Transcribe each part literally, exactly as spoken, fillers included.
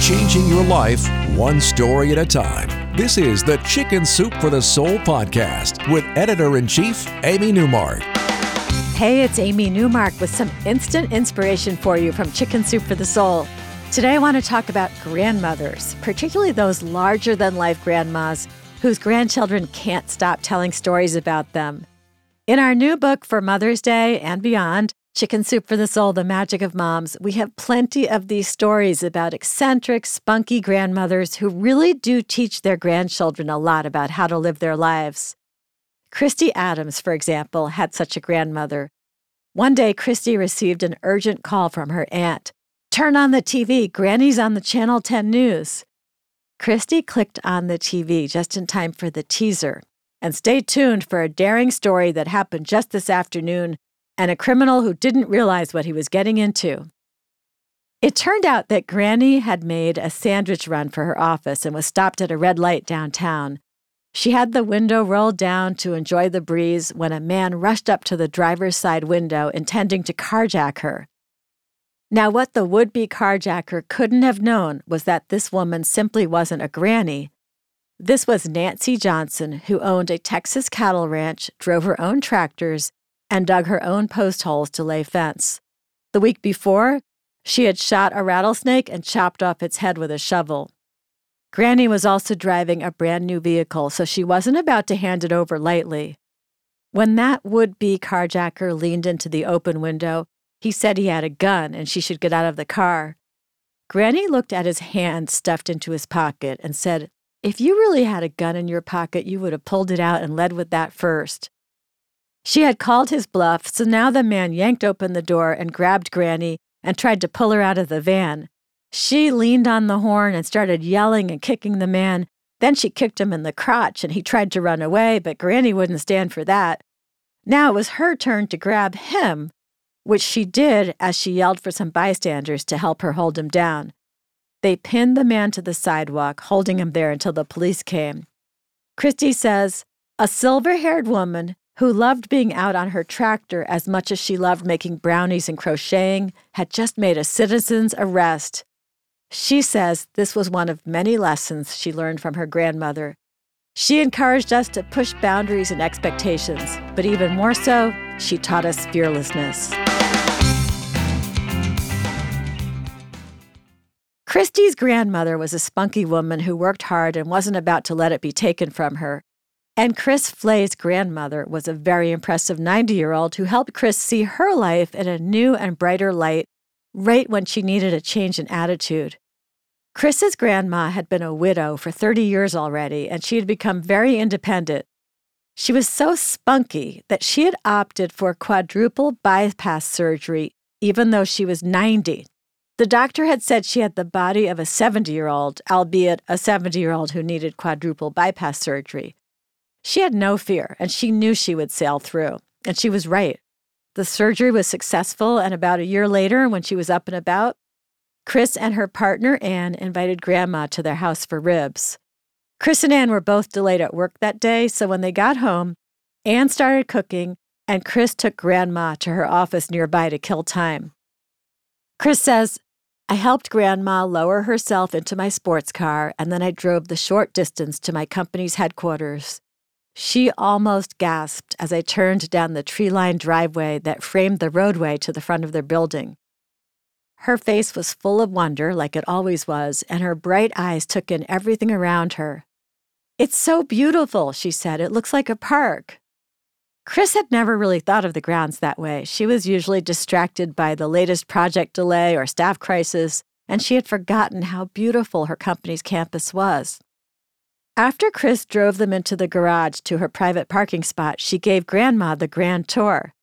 Changing your life one story at a time. This is the Chicken Soup for the Soul podcast with Editor-in-Chief Amy Newmark. Hey, it's Amy Newmark with some instant inspiration for you from Chicken Soup for the Soul. Today I want to talk about grandmothers, particularly those larger-than-life grandmas whose grandchildren can't stop telling stories about them. In our new book for Mother's Day and beyond, Chicken Soup for the Soul, The Magic of Moms, we have plenty of these stories about eccentric, spunky grandmothers who really do teach their grandchildren a lot about how to live their lives. Christy Adams, for example, had such a grandmother. One day, Christy received an urgent call from her aunt. "Turn on the T V. Granny's on the Channel ten News." Christy clicked on the T V just in time for the teaser. And stay tuned for a daring story that happened just this afternoon and a criminal who didn't realize what he was getting into. It turned out that Granny had made a sandwich run for her office and was stopped at a red light downtown. She had the window rolled down to enjoy the breeze when a man rushed up to the driver's side window intending to carjack her. Now, what the would-be carjacker couldn't have known was that this woman simply wasn't a granny. This was Nancy Johnson, who owned a Texas cattle ranch, drove her own tractors, and dug her own post holes to lay fence. The week before, she had shot a rattlesnake and chopped off its head with a shovel. Granny was also driving a brand new vehicle, so she wasn't about to hand it over lightly. When that would-be carjacker leaned into the open window, he said he had a gun and she should get out of the car. Granny looked at his hand stuffed into his pocket and said, "If you really had a gun in your pocket, you would have pulled it out and led with that first." She had called his bluff, so now the man yanked open the door and grabbed Granny and tried to pull her out of the van. She leaned on the horn and started yelling and kicking the man. Then she kicked him in the crotch, and he tried to run away, but Granny wouldn't stand for that. Now it was her turn to grab him, which she did as she yelled for some bystanders to help her hold him down. They pinned the man to the sidewalk, holding him there until the police came. Christy says, "A silver-haired woman who loved being out on her tractor as much as she loved making brownies and crocheting, had just made a citizen's arrest." She says this was one of many lessons she learned from her grandmother. She encouraged us to push boundaries and expectations, but even more so, she taught us fearlessness. Christy's grandmother was a spunky woman who worked hard and wasn't about to let it be taken from her. And Chris Flay's grandmother was a very impressive ninety-year-old who helped Chris see her life in a new and brighter light right when she needed a change in attitude. Chris's grandma had been a widow for thirty years already, and she had become very independent. She was so spunky that she had opted for quadruple bypass surgery, even though she was ninety. The doctor had said she had the body of a seventy-year-old, albeit a seventy-year-old who needed quadruple bypass surgery. She had no fear, and she knew she would sail through, and she was right. The surgery was successful, and about a year later, when she was up and about, Chris and her partner, Anne, invited Grandma to their house for ribs. Chris and Anne were both delayed at work that day, so when they got home, Anne started cooking, and Chris took Grandma to her office nearby to kill time. Chris says, "I helped Grandma lower herself into my sports car, and then I drove the short distance to my company's headquarters. She almost gasped as I turned down the tree-lined driveway that framed the roadway to the front of their building. Her face was full of wonder, like it always was, and her bright eyes took in everything around her. 'It's so beautiful,' she said. 'It looks like a park.'" Chris had never really thought of the grounds that way. She was usually distracted by the latest project delay or staff crisis, and she had forgotten how beautiful her company's campus was. After Chris drove them into the garage to her private parking spot, she gave Grandma the grand tour.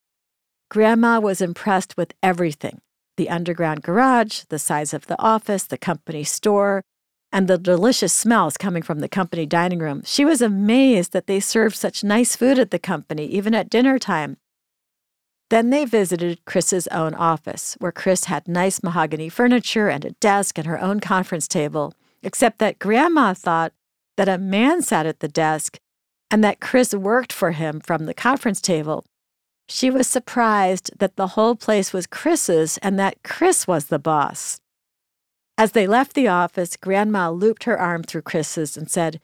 Grandma was impressed with everything: the underground garage, the size of the office, the company store, and the delicious smells coming from the company dining room. She was amazed that they served such nice food at the company, even at dinner time. Then they visited Chris's own office, where Chris had nice mahogany furniture and a desk and her own conference table, except that Grandma thought that a man sat at the desk and that Chris worked for him from the conference table. She was surprised that the whole place was Chris's and that Chris was the boss. As they left the office, Grandma looped her arm through Chris's and said,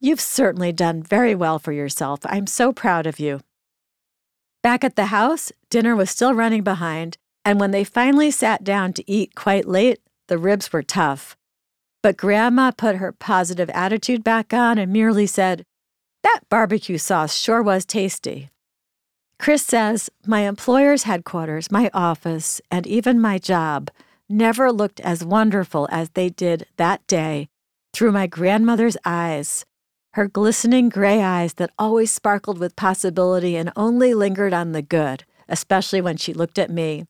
"You've certainly done very well for yourself. I'm so proud of you." Back at the house, dinner was still running behind, and when they finally sat down to eat quite late, the ribs were tough. But Grandma put her positive attitude back on and merely said, "That barbecue sauce sure was tasty." Chris says, "My employer's headquarters, my office, and even my job never looked as wonderful as they did that day through my grandmother's eyes, her glistening gray eyes that always sparkled with possibility and only lingered on the good, especially when she looked at me."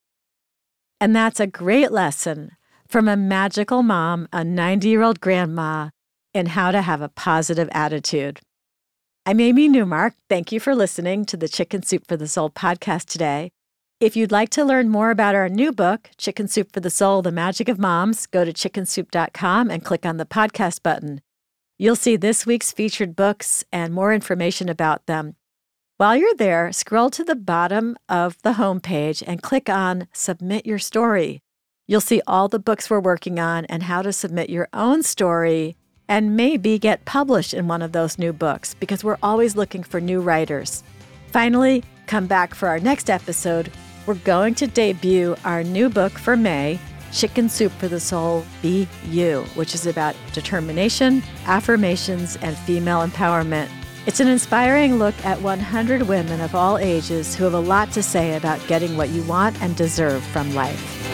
And that's a great lesson from a magical mom, a ninety-year-old grandma, in how to have a positive attitude. I'm Amy Newmark. Thank you for listening to the Chicken Soup for the Soul podcast today. If you'd like to learn more about our new book, Chicken Soup for the Soul: The Magic of Moms, go to chicken soup dot com and click on the podcast button. You'll see this week's featured books and more information about them. While you're there, scroll to the bottom of the homepage and click on Submit Your Story. You'll see all the books we're working on and how to submit your own story and maybe get published in one of those new books, because we're always looking for new writers. Finally, come back for our next episode. We're going to debut our new book for May, Chicken Soup for the Soul: Be You, which is about determination, affirmations, and female empowerment. It's an inspiring look at one hundred women of all ages who have a lot to say about getting what you want and deserve from life.